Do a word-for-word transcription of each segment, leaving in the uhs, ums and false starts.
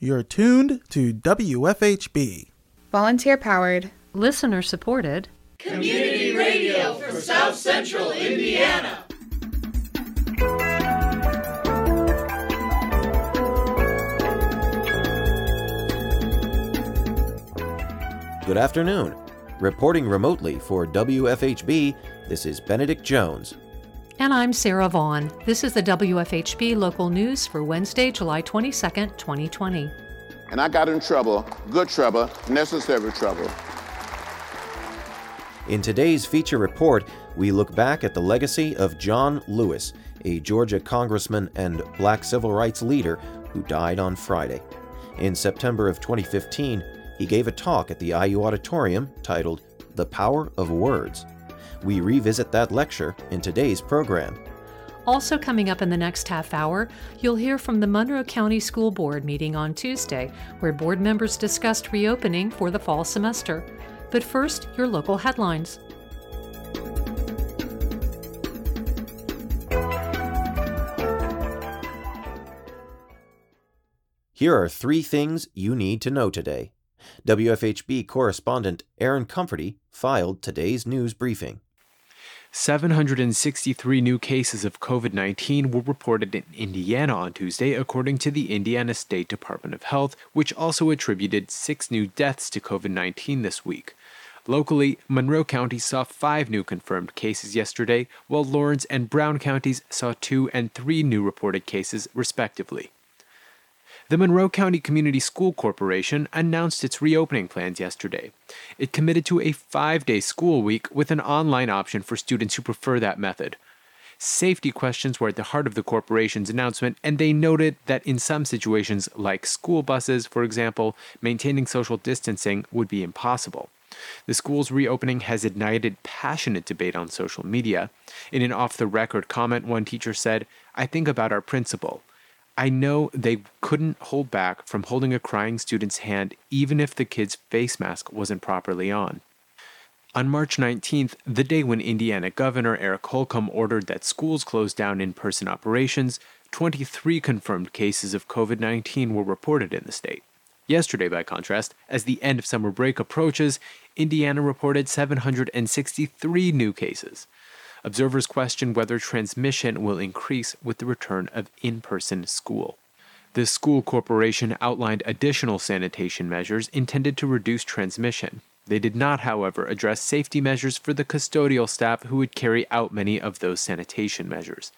You're tuned to W F H B. Volunteer-powered, listener-supported, community radio for South Central Indiana. Good afternoon. Reporting remotely for W F H B, this is Benedict Jones. And I'm Sarah Vaughn. This is the W F H B local news for Wednesday, July twenty-second, twenty twenty. And I got in trouble, good trouble, necessary trouble. In today's feature report, we look back at the legacy of John Lewis, a Georgia congressman and black civil rights leader who died on Friday. In September of twenty fifteen, he gave a talk at the I U Auditorium titled The Power of Words. We revisit that lecture in today's program. Also coming up in the next half hour, you'll hear from the Monroe County School Board meeting on Tuesday, where board members discussed reopening for the fall semester. But first, your local headlines. Here are three things you need to know today. W F H B correspondent Aaron Comforty filed today's news briefing. seven hundred sixty-three new cases of COVID nineteen were reported in Indiana on Tuesday, according to the Indiana State Department of Health, which also attributed six new deaths to COVID nineteen this week. Locally, Monroe County saw five new confirmed cases yesterday, while Lawrence and Brown counties saw two and three new reported cases, respectively. The Monroe County Community School Corporation announced its reopening plans yesterday. It committed to a five-day school week with an online option for students who prefer that method. Safety questions were at the heart of the corporation's announcement, and they noted that in some situations, like school buses, for example, maintaining social distancing would be impossible. The school's reopening has ignited passionate debate on social media. In an off-the-record comment, one teacher said, "I think about our principal. I know they couldn't hold back from holding a crying student's hand even if the kid's face mask wasn't properly on." On March nineteenth, the day when Indiana Governor Eric Holcomb ordered that schools close down in-person operations, twenty-three confirmed cases of COVID nineteen were reported in the state. Yesterday, by contrast, as the end of summer break approaches, Indiana reported seven hundred sixty-three new cases. Observers question whether transmission will increase with the return of in-person school. The school corporation outlined additional sanitation measures intended to reduce transmission. They did not, however, address safety measures for the custodial staff who would carry out many of those sanitation measures.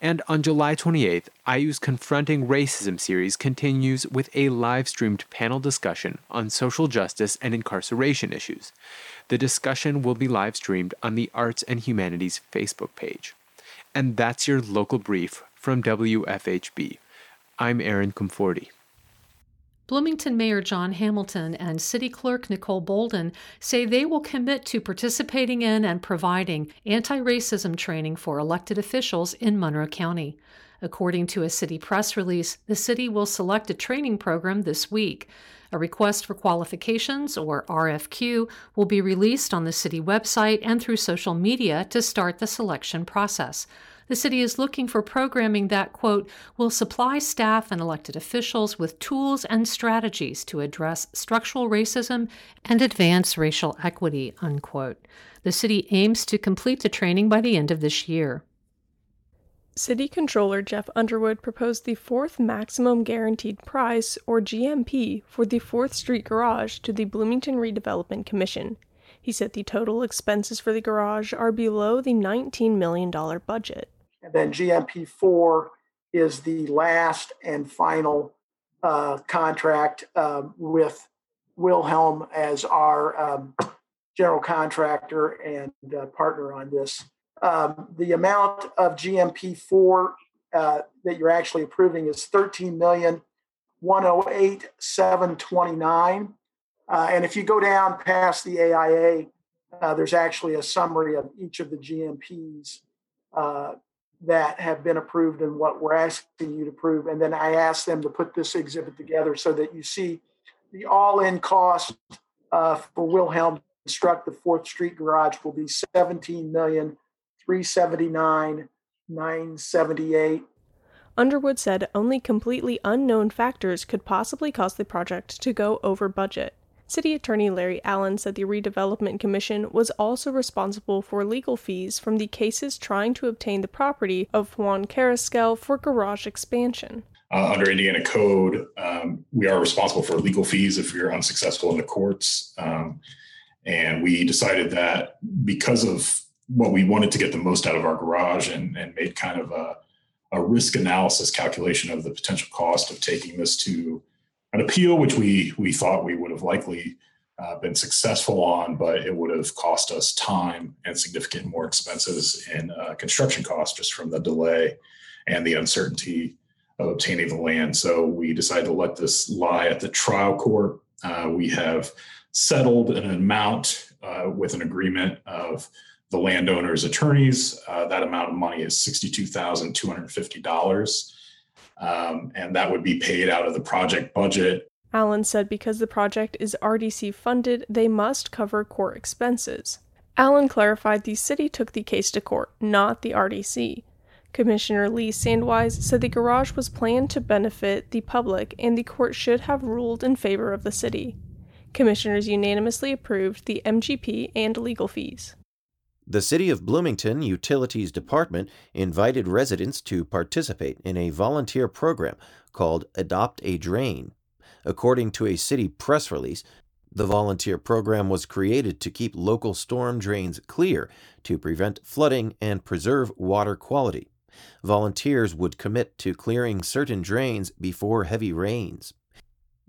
And on July twenty-eighth, I U's Confronting Racism series continues with a live-streamed panel discussion on social justice and incarceration issues. The discussion will be live-streamed on the Arts and Humanities Facebook page. And that's your local brief from W F H B. I'm Aaron Comforty. Bloomington Mayor John Hamilton and City Clerk Nicole Bolden say they will commit to participating in and providing anti-racism training for elected officials in Monroe County. According to a city press release, the city will select a training program this week. A request for qualifications, or R F Q, will be released on the city website and through social media to start the selection process. The city is looking for programming that, quote, will supply staff and elected officials with tools and strategies to address structural racism and advance racial equity, unquote. The city aims to complete the training by the end of this year. City Controller Jeff Underwood proposed the fourth maximum guaranteed price, or G M P, for the fourth Street Garage to the Bloomington Redevelopment Commission. He said the total expenses for the garage are below the nineteen million dollars budget. And then G M P four is the last and final uh, contract uh, with Wilhelm as our um, general contractor and uh, partner on this. Um, the amount of G M P four uh, that you're actually approving is thirteen million, one hundred eight thousand, seven hundred twenty-nine dollars. Uh, and if you go down past the A I A, uh, there's actually a summary of each of the G M Ps uh, that have been approved and what we're asking you to approve. And then I asked them to put this exhibit together so that you see the all-in cost uh, for Wilhelm to construct the Fourth Street Garage will be seventeen million, three hundred seventy-nine thousand, nine hundred seventy-eight dollars. Underwood said only completely unknown factors could possibly cause the project to go over budget. City Attorney Larry Allen said the Redevelopment Commission was also responsible for legal fees from the cases trying to obtain the property of Juan Carascal for garage expansion. Uh, under Indiana Code, um, we are responsible for legal fees if you're unsuccessful in the courts. Um, and we decided that because of what we wanted to get the most out of our garage and, and made kind of a, a risk analysis calculation of the potential cost of taking this to an appeal, which we we thought we would have likely uh, been successful on, but it would have cost us time and significant more expenses in uh, construction costs just from the delay and the uncertainty of obtaining the land. So we decided to let this lie at the trial court. Uh, we have settled an amount uh, with an agreement of the landowner's attorneys. Uh, that amount of money is sixty-two thousand two hundred fifty dollars. Um, and that would be paid out of the project budget. Allen said because the project is R D C funded, they must cover court expenses. Allen clarified the city took the case to court, not the R D C. Commissioner Lee Sandwise said the garage was planned to benefit the public and the court should have ruled in favor of the city. Commissioners unanimously approved the M G P and legal fees. The City of Bloomington Utilities Department invited residents to participate in a volunteer program called Adopt a Drain. According to a city press release, the volunteer program was created to keep local storm drains clear, to prevent flooding and preserve water quality. Volunteers would commit to clearing certain drains before heavy rains.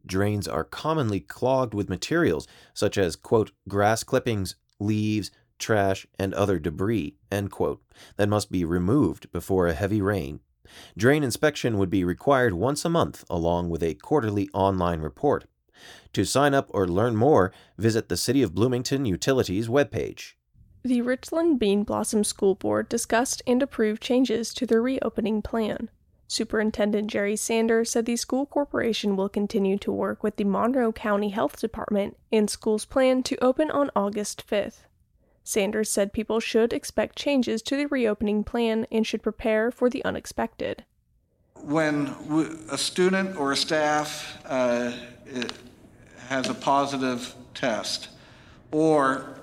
Drains are commonly clogged with materials such as, quote, grass clippings, leaves, trash, and other debris, end quote, that must be removed before a heavy rain. Drain inspection would be required once a month along with a quarterly online report. To sign up or learn more, visit the City of Bloomington Utilities webpage. The Richland Bean Blossom School Board discussed and approved changes to their reopening plan. Superintendent Jerry Sanders said the school corporation will continue to work with the Monroe County Health Department and schools plan to open on August fifth. Sanders said people should expect changes to the reopening plan and should prepare for the unexpected. When a student or a staff uh, has a positive test, or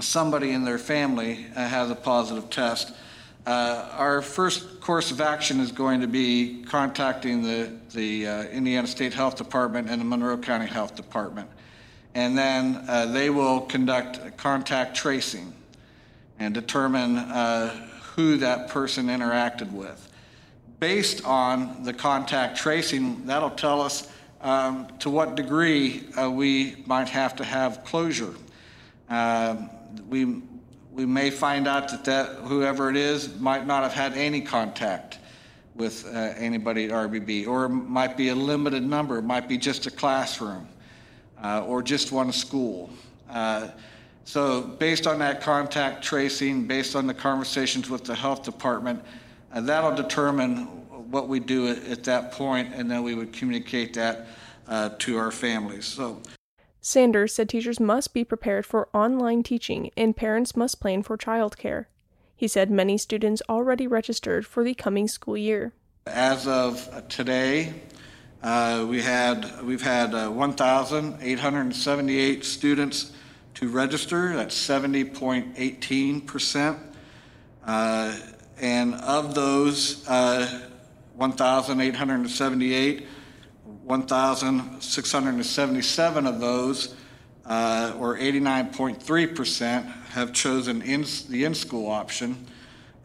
somebody in their family uh, has a positive test, uh, our first course of action is going to be contacting the, the uh, Indiana State Health Department and the Monroe County Health Department. And then uh, they will conduct contact tracing and determine uh, who that person interacted with. Based on the contact tracing, that'll tell us um, to what degree uh, we might have to have closure. Uh, we we may find out that, that whoever it is might not have had any contact with uh, anybody at R B B, or might be a limited number, might be just a classroom. Uh, or just one school. Uh, so based on that contact tracing, based on the conversations with the health department, uh, that'll determine what we do at, at that point, and then we would communicate that uh, to our families. So, Sanders said teachers must be prepared for online teaching and parents must plan for childcare. He said many students already registered for the coming school year. As of today, Uh, we had, we've had uh, one thousand eight hundred seventy-eight students to register. That's seventy point one eight percent. Uh, and of those uh, one thousand eight hundred seventy-eight, one thousand six hundred seventy-seven of those, uh, or eighty-nine point three percent, have chosen in, the in-school option.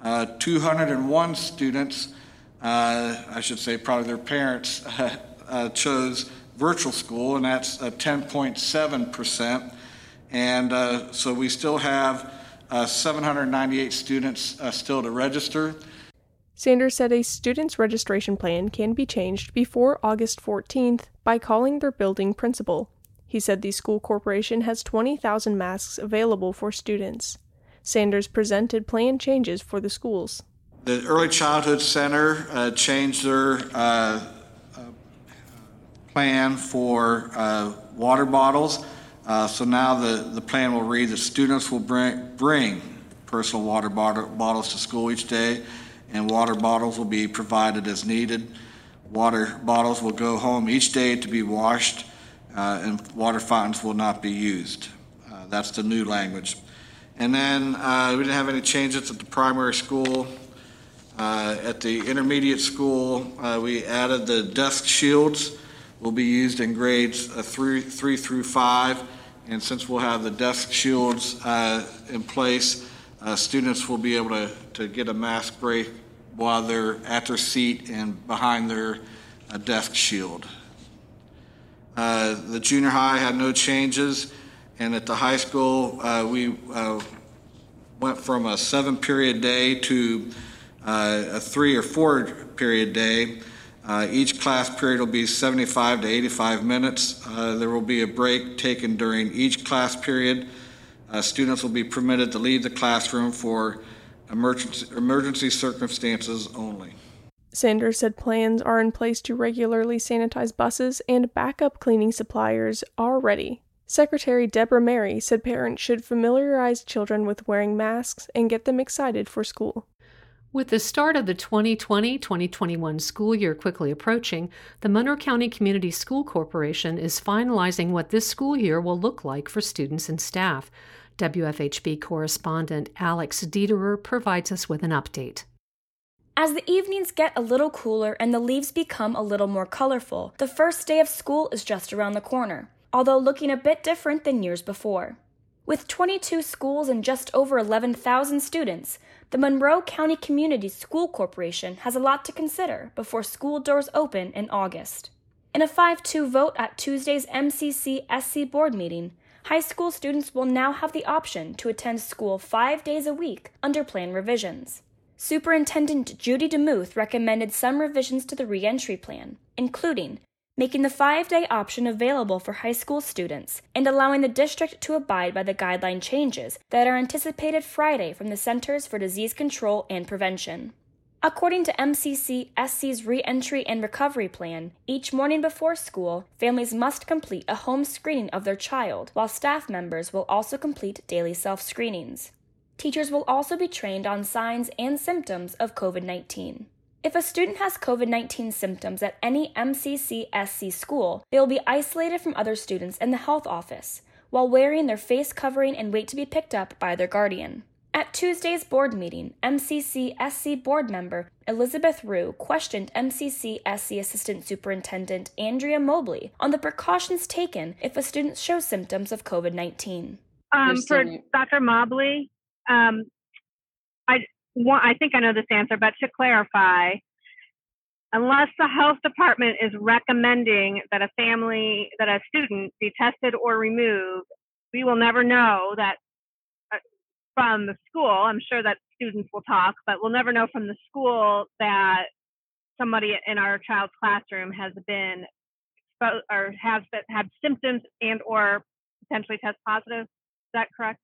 Uh, two hundred one students, uh, I should say probably their parents, uh, Uh, chose virtual school, and that's uh, ten point seven percent. And uh, so we still have uh, seven hundred ninety-eight students uh, still to register. Sanders said a student's registration plan can be changed before August fourteenth by calling their building principal. He said the school corporation has twenty thousand masks available for students. Sanders presented plan changes for the schools. The Early Childhood Center uh, changed their uh, plan for uh, water bottles. Uh, so now the, the plan will read that students will bring, bring personal water bottle, bottles to school each day, and water bottles will be provided as needed. Water bottles will go home each day to be washed, uh, and water fountains will not be used. Uh, that's the new language. And then uh, we didn't have any changes at the primary school. Uh, at the intermediate school, uh, we added the desk shields will be used in grades uh, three, three through five. And since we'll have the desk shields uh, in place, uh, students will be able to, to get a mask break while they're at their seat and behind their uh, desk shield. Uh, the junior high had no changes, and at the high school, uh, we uh, went from a seven-period day to uh, a three- or four-period day. Uh, each class period will be seventy-five to eighty-five minutes. Uh, there will be a break taken during each class period. Uh, students will be permitted to leave the classroom for emergency, emergency circumstances only. Sanders said plans are in place to regularly sanitize buses and backup cleaning suppliers are ready. Secretary Deborah Mary said parents should familiarize children with wearing masks and get them excited for school. With the start of the twenty twenty twenty twenty-one school year quickly approaching, the Monroe County Community School Corporation is finalizing what this school year will look like for students and staff. W F H B correspondent Alex Dieterer provides us with an update. As the evenings get a little cooler and the leaves become a little more colorful, the first day of school is just around the corner, although looking a bit different than years before. With twenty-two schools and just over eleven thousand students, the Monroe County Community School Corporation has a lot to consider before school doors open in August. In a five two vote at Tuesday's M C C S C board meeting, high school students will now have the option to attend school five days a week under plan revisions. Superintendent Judy DeMuth recommended some revisions to the reentry plan, including making the five-day option available for high school students, and allowing the district to abide by the guideline changes that are anticipated Friday from the Centers for Disease Control and Prevention. According to M C C S C's Reentry and Recovery Plan, each morning before school, families must complete a home screening of their child, while staff members will also complete daily self-screenings. Teachers will also be trained on signs and symptoms of COVID nineteen. If a student has COVID nineteen symptoms at any M C C S C school, they will be isolated from other students in the health office, while wearing their face covering and wait to be picked up by their guardian. At Tuesday's board meeting, M C C S C board member Elizabeth Rue questioned M C C S C Assistant Superintendent Andrea Mobley on the precautions taken if a student shows symptoms of COVID nineteen. Um, for Doctor Mobley, um, I... Well, I think I know this answer, but to clarify, unless the health department is recommending that a family, that a student be tested or removed, we will never know that from the school. I'm sure that students will talk, but we'll never know from the school that somebody in our child's classroom has been exposed or has had symptoms and or potentially test positive. Is that correct?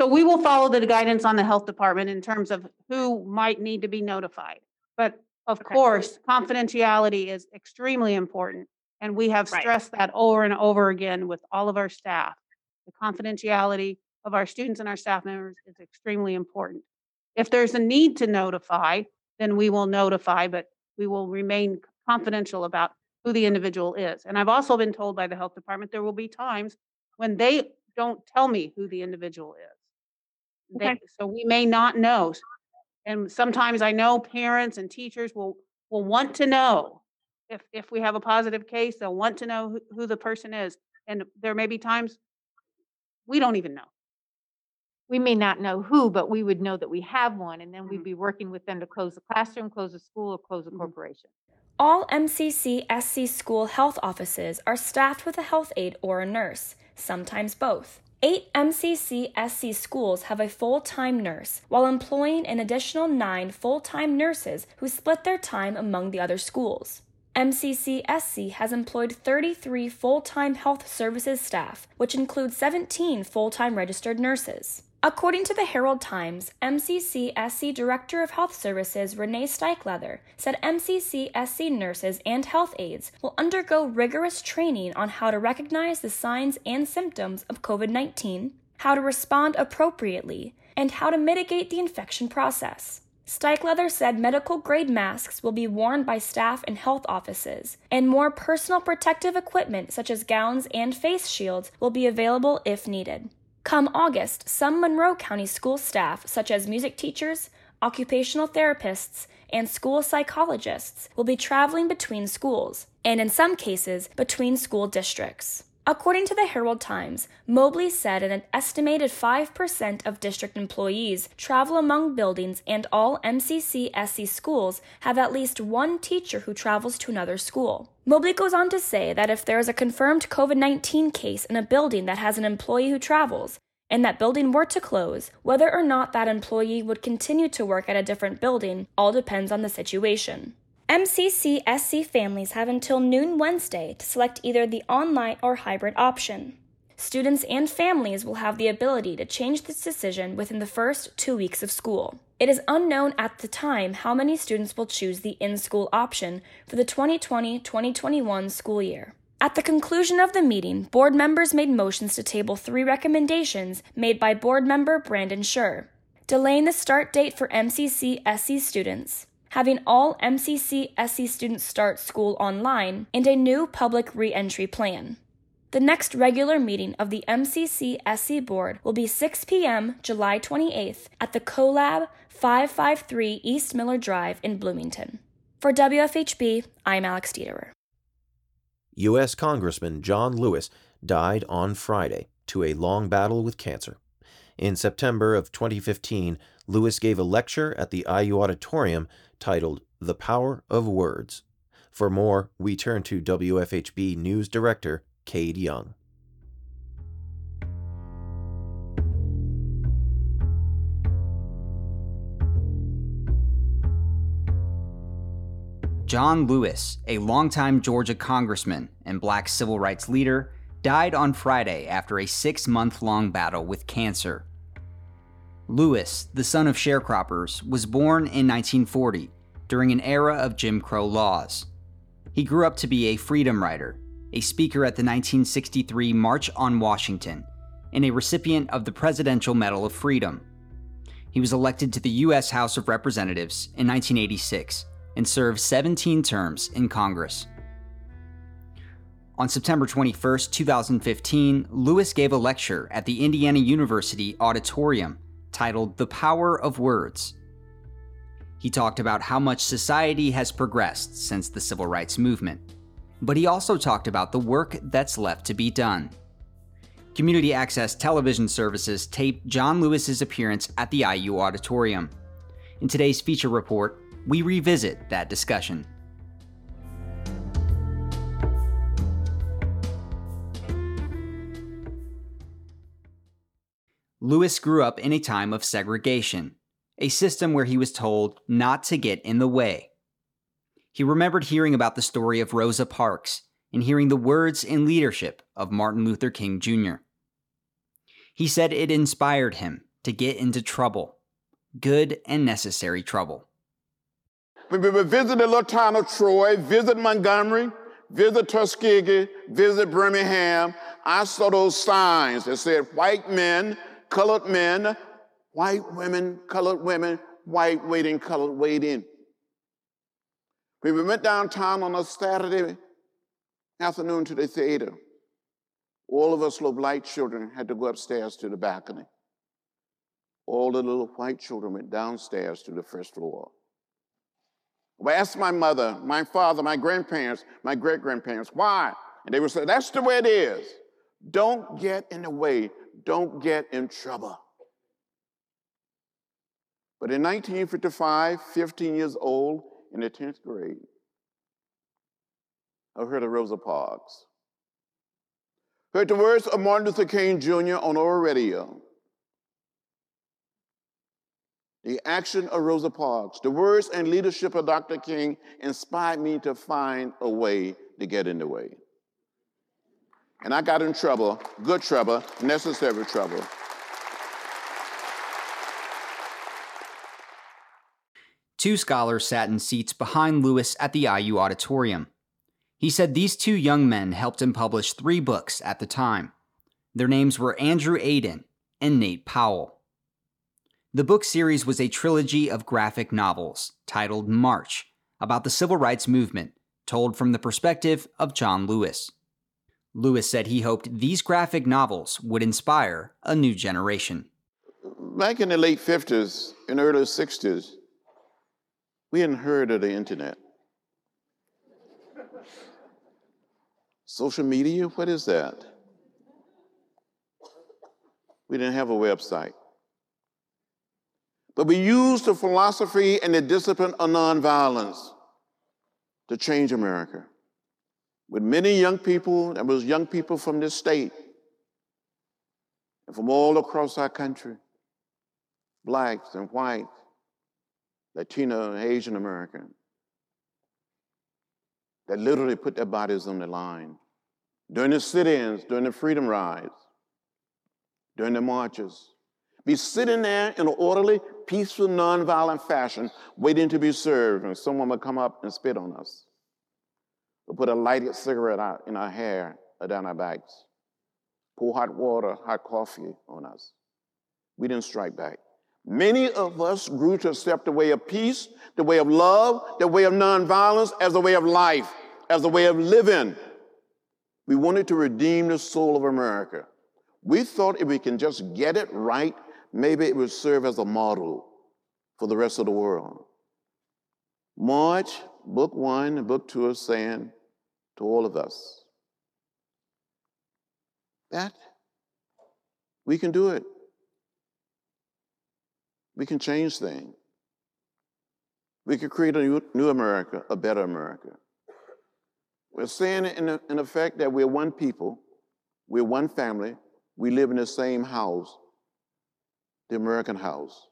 So we will follow the guidance on the health department in terms of who might need to be notified. But of okay. course, confidentiality is extremely important. And we have stressed right. that over and over again with all of our staff. The confidentiality of our students and our staff members is extremely important. If there's a need to notify, then we will notify, but we will remain confidential about who the individual is. And I've also been told by the health department, there will be times when they don't tell me who the individual is. They, okay. So we may not know. And sometimes I know parents and teachers will, will want to know if, if we have a positive case, they'll want to know who, who the person is. And there may be times we don't even know. We may not know who, but we would know that we have one. And then we'd be working with them to close the classroom, close the school, or close the corporation. All M C C S C school health offices are staffed with a health aide or a nurse, sometimes both. Eight M C C S C schools have a full-time nurse, while employing an additional nine full-time nurses who split their time among the other schools. M C C S C has employed thirty-three full-time health services staff, which includes seventeen full-time registered nurses. According to the Herald-Times, M C C S C Director of Health Services Renee Steichleather said M C C S C nurses and health aides will undergo rigorous training on how to recognize the signs and symptoms of COVID nineteen, how to respond appropriately, and how to mitigate the infection process. Steichleather said medical grade masks will be worn by staff in health offices, and more personal protective equipment such as gowns and face shields will be available if needed. Come August, some Monroe County school staff, such as music teachers, occupational therapists, and school psychologists, will be traveling between schools, and in some cases, between school districts. According to the Herald-Times, Mobley said an estimated five percent of district employees travel among buildings, and all M C C S C schools have at least one teacher who travels to another school. Mobley goes on to say that if there is a confirmed COVID nineteen case in a building that has an employee who travels, and that building were to close, whether or not that employee would continue to work at a different building all depends on the situation. M C C S C families have until noon Wednesday to select either the online or hybrid option. Students and families will have the ability to change this decision within the first two weeks of school. It is unknown at the time how many students will choose the in-school option for the twenty twenty twenty twenty-one school year. At the conclusion of the meeting, board members made motions to table three recommendations made by board member Brandon Schur: delaying the start date for M C C S C students, having all M C C S C students start school online, and a new public re-entry plan. The next regular meeting of the M C C S C Board will be six p.m. July twenty-eighth at the CoLab, five fifty-three East Miller Drive in Bloomington. For W F H B, I'm Alex Dieterer. U S Congressman John Lewis died on Friday to a long battle with cancer. In September of twenty fifteen, Lewis gave a lecture at the I U Auditorium titled The Power of Words. For more, we turn to W F H B News Director Cade Young. John Lewis, a longtime Georgia congressman and black civil rights leader, died on Friday after a six-month-long battle with cancer. Lewis, the son of sharecroppers, was born in nineteen forty, during an era of Jim Crow laws. He grew up to be a freedom writer, a speaker at the nineteen sixty-three March on Washington, and a recipient of the Presidential Medal of Freedom. He was elected to the U S House of Representatives in nineteen eighty-six and served seventeen terms in Congress. On September twenty-first, twenty fifteen, Lewis gave a lecture at the Indiana University Auditorium titled The Power of Words. He talked about how much society has progressed since the Civil Rights Movement, but he also talked about the work that's left to be done. Community access television services taped John Lewis's appearance at the I U Auditorium. In today's feature report, we revisit that discussion. Lewis grew up in a time of segregation, a system where he was told not to get in the way. He remembered hearing about the story of Rosa Parks and hearing the words and leadership of Martin Luther King Junior He said it inspired him to get into trouble, good and necessary trouble. We visit the little town of Troy, visit Montgomery, visit Tuskegee, visit Birmingham. I saw those signs that said white men, colored men, white women, colored women, white waiting, colored waiting. We went downtown on a Saturday afternoon to the theater. All of us little black children had to go upstairs to the balcony. All the little white children went downstairs to the first floor. I asked my mother, my father, my grandparents, my great-grandparents, why? And they would say, that's the way it is. Don't get in the way. Don't get in trouble. But in nineteen fifty-five, fifteen years old, in the tenth grade, I heard of Rosa Parks. Heard the words of Martin Luther King Junior on our radio. The action of Rosa Parks, the words and leadership of Doctor King inspired me to find a way to get in the way. And I got in trouble, good trouble, necessary trouble. Two scholars sat in seats behind Lewis at the I U Auditorium. He said these two young men helped him publish three books at the time. Their names were Andrew Aydin and Nate Powell. The book series was a trilogy of graphic novels titled March, about the civil rights movement, told from the perspective of John Lewis. Lewis said he hoped these graphic novels would inspire a new generation. Back in the late fifties and early sixties, we hadn't heard of the internet. Social media, what is that? We didn't have a website. But we used the philosophy and the discipline of nonviolence to change America. With many young people, there was young people from this state and from all across our country, blacks and whites, Latino and Asian American, that literally put their bodies on the line during the sit-ins, during the freedom rides, during the marches. Be sitting there in an orderly, peaceful, nonviolent fashion, waiting to be served, and someone would come up and spit on us, or put a lighted cigarette out in our hair or down our backs, pour hot water, hot coffee on us. We didn't strike back. Many of us grew to accept the way of peace, the way of love, the way of nonviolence as a way of life, as a way of living. We wanted to redeem the soul of America. We thought if we can just get it right, maybe it would serve as a model for the rest of the world. March, book one and book two are saying to all of us that we can do it. We can change things. We can create a new, new America, a better America. We're saying it in, the, in effect that we're one people, we're one family, we live in the same house, the American house,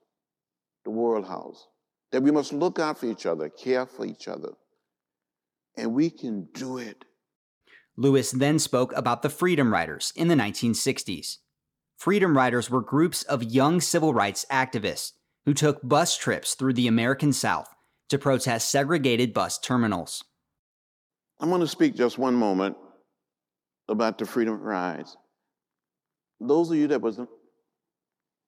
the world house, that we must look out for each other, care for each other, and we can do it. Lewis then spoke about the Freedom Riders in the nineteen sixties. Freedom Riders were groups of young civil rights activists who took bus trips through the American South to protest segregated bus terminals. I'm going to speak just one moment about the Freedom Rides. Those of you that was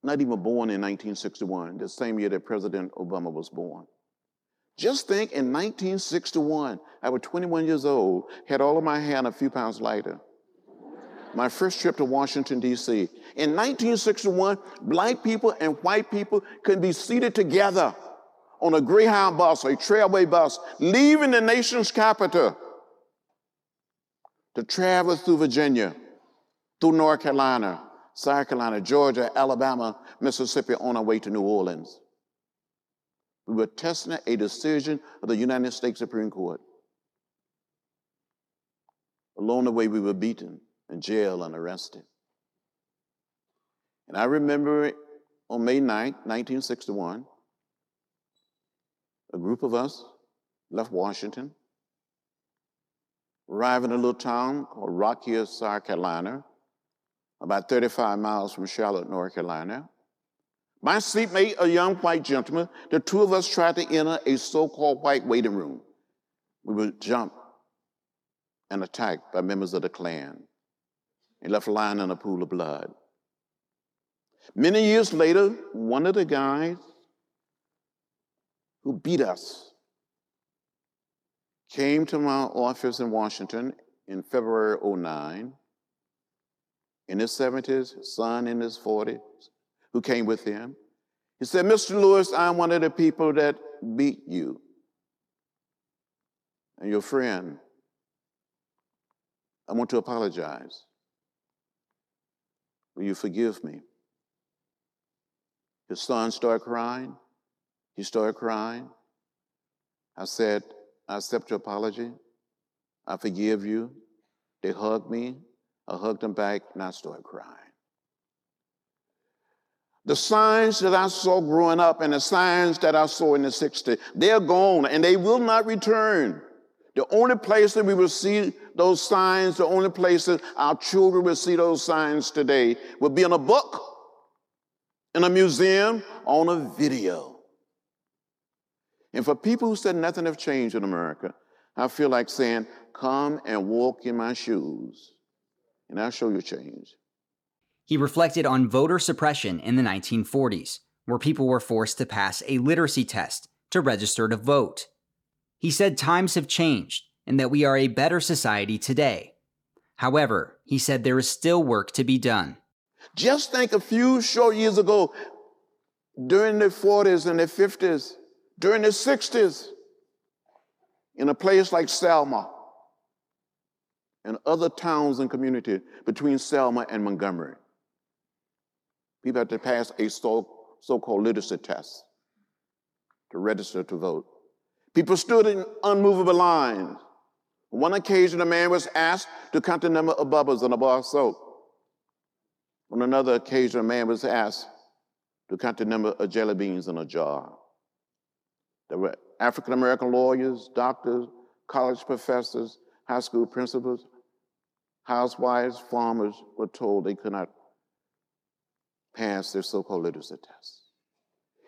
not even born in nineteen sixty-one, the same year that President Obama was born. Just think, in nineteen sixty-one, I was twenty-one years old, had all of my hair and a few pounds lighter. My first trip to Washington, D C. In nineteen sixty-one, black people and white people could be seated together on a Greyhound bus, a Trailway bus, leaving the nation's capital to travel through Virginia, through North Carolina, South Carolina, Georgia, Alabama, Mississippi, on our way to New Orleans. We were testing a decision of the United States Supreme Court. Along the way, we were beaten and jailed and arrested. And I remember on May ninth, nineteen sixty-one, a group of us left Washington, arrived in a little town called Rock Hill, South Carolina, about thirty-five miles from Charlotte, North Carolina. My seatmate, a young white gentleman, the two of us tried to enter a so-called white waiting room. We were jumped and attacked by members of the Klan and left lying in a pool of blood. Many years later, one of the guys who beat us came to my office in Washington in February oh nine, in his seventies, son in his forties, who came with him. He said, "Mister Lewis, I'm one of the people that beat you and your friend. I want to apologize. Will you forgive me?" His son started crying. He started crying. I said, "I accept your apology. I forgive you." They hugged me. I hugged him back, and I started crying. The signs that I saw growing up and the signs that I saw in the sixties, they're gone, and they will not return. The only place that we will see those signs, the only places our children will see those signs today, will be in a book, in a museum, on a video. And for people who said nothing have changed in America, I feel like saying, come and walk in my shoes, and I'll show you change. He reflected on voter suppression in the nineteen forties, where people were forced to pass a literacy test to register to vote. He said times have changed and that we are a better society today. However, he said there is still work to be done. Just think a few short years ago, during the forties and the fifties, during the sixties, in a place like Selma and other towns and communities between Selma and Montgomery, people had to pass a so, so-called literacy test to register to vote. People stood in unmovable lines. On one occasion, a man was asked to count the number of bubbles in a bar of soap. On another occasion, a man was asked to count the number of jelly beans in a jar. There were African-American lawyers, doctors, college professors, high school principals, housewives, farmers were told they could not pass their so-called literacy tests.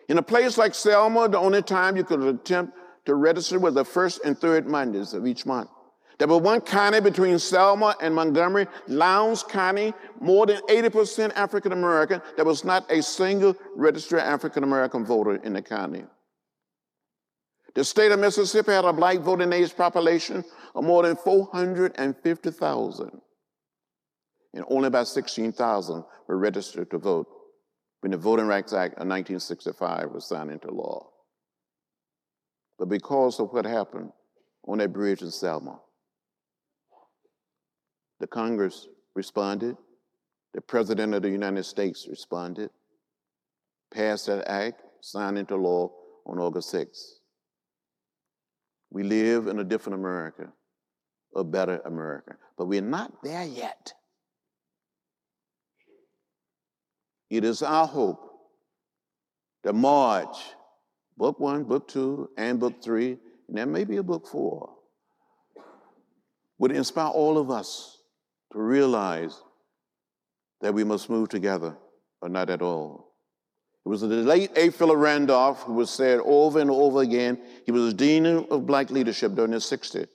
In a place like Selma, the only time you could attempt to register was the first and third Mondays of each month. There was one county between Selma and Montgomery, Lowndes County, more than eighty percent African-American. There was not a single registered African-American voter in the county. The state of Mississippi had a black voting age population of more than four hundred fifty thousand, and only about sixteen thousand were registered to vote when the Voting Rights Act of nineteen sixty-five was signed into law. But because of what happened on that bridge in Selma, the Congress responded, the President of the United States responded, passed that act, signed into law on August sixth. We live in a different America, a better America, but we're not there yet. It is our hope that March, book one, book two, and book three, and there may be a book four, would inspire all of us to realize that we must move together or not at all. It was the late A. Philip Randolph who was said over and over again, he was Dean of Black Leadership during the sixties.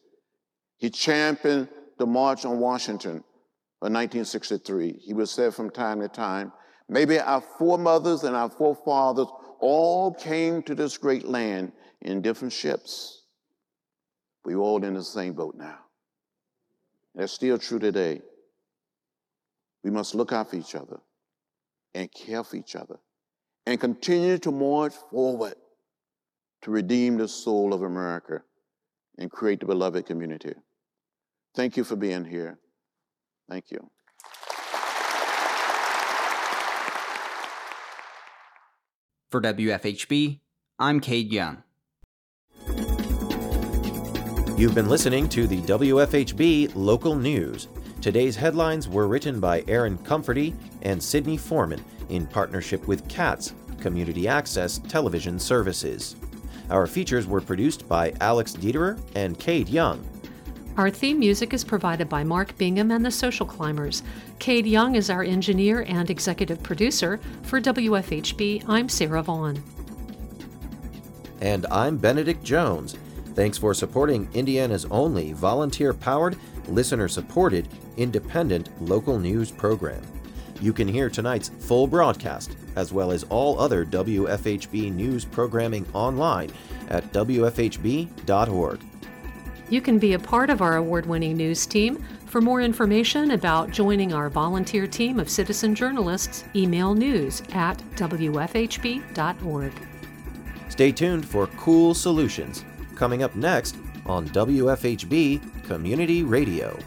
He championed the March on Washington in nineteen sixty-three. He was said from time to time, maybe our foremothers and our forefathers all came to this great land in different ships. We're all in the same boat now. That's still true today. We must look out for each other and care for each other and continue to march forward to redeem the soul of America and create the beloved community. Thank you for being here. Thank you. For W F H B, I'm Cade Young. You've been listening to the W F H B Local News. Today's headlines were written by Aaron Comforty and Sidney Foreman in partnership with C A T S, Community Access Television Services. Our features were produced by Alex Dieterer and Cade Young. Our theme music is provided by Mark Bingham and the Social Climbers. Cade Young is our engineer and executive producer. For W F H B, I'm Sarah Vaughn. And I'm Benedict Jones. Thanks for supporting Indiana's only volunteer-powered, listener-supported, independent local news program. You can hear tonight's full broadcast, as well as all other W F H B news programming online at W F H B dot org. You can be a part of our award-winning news team. For more information about joining our volunteer team of citizen journalists, email news at W F H B dot org. Stay tuned for Cool Solutions, coming up next on W F H B Community Radio.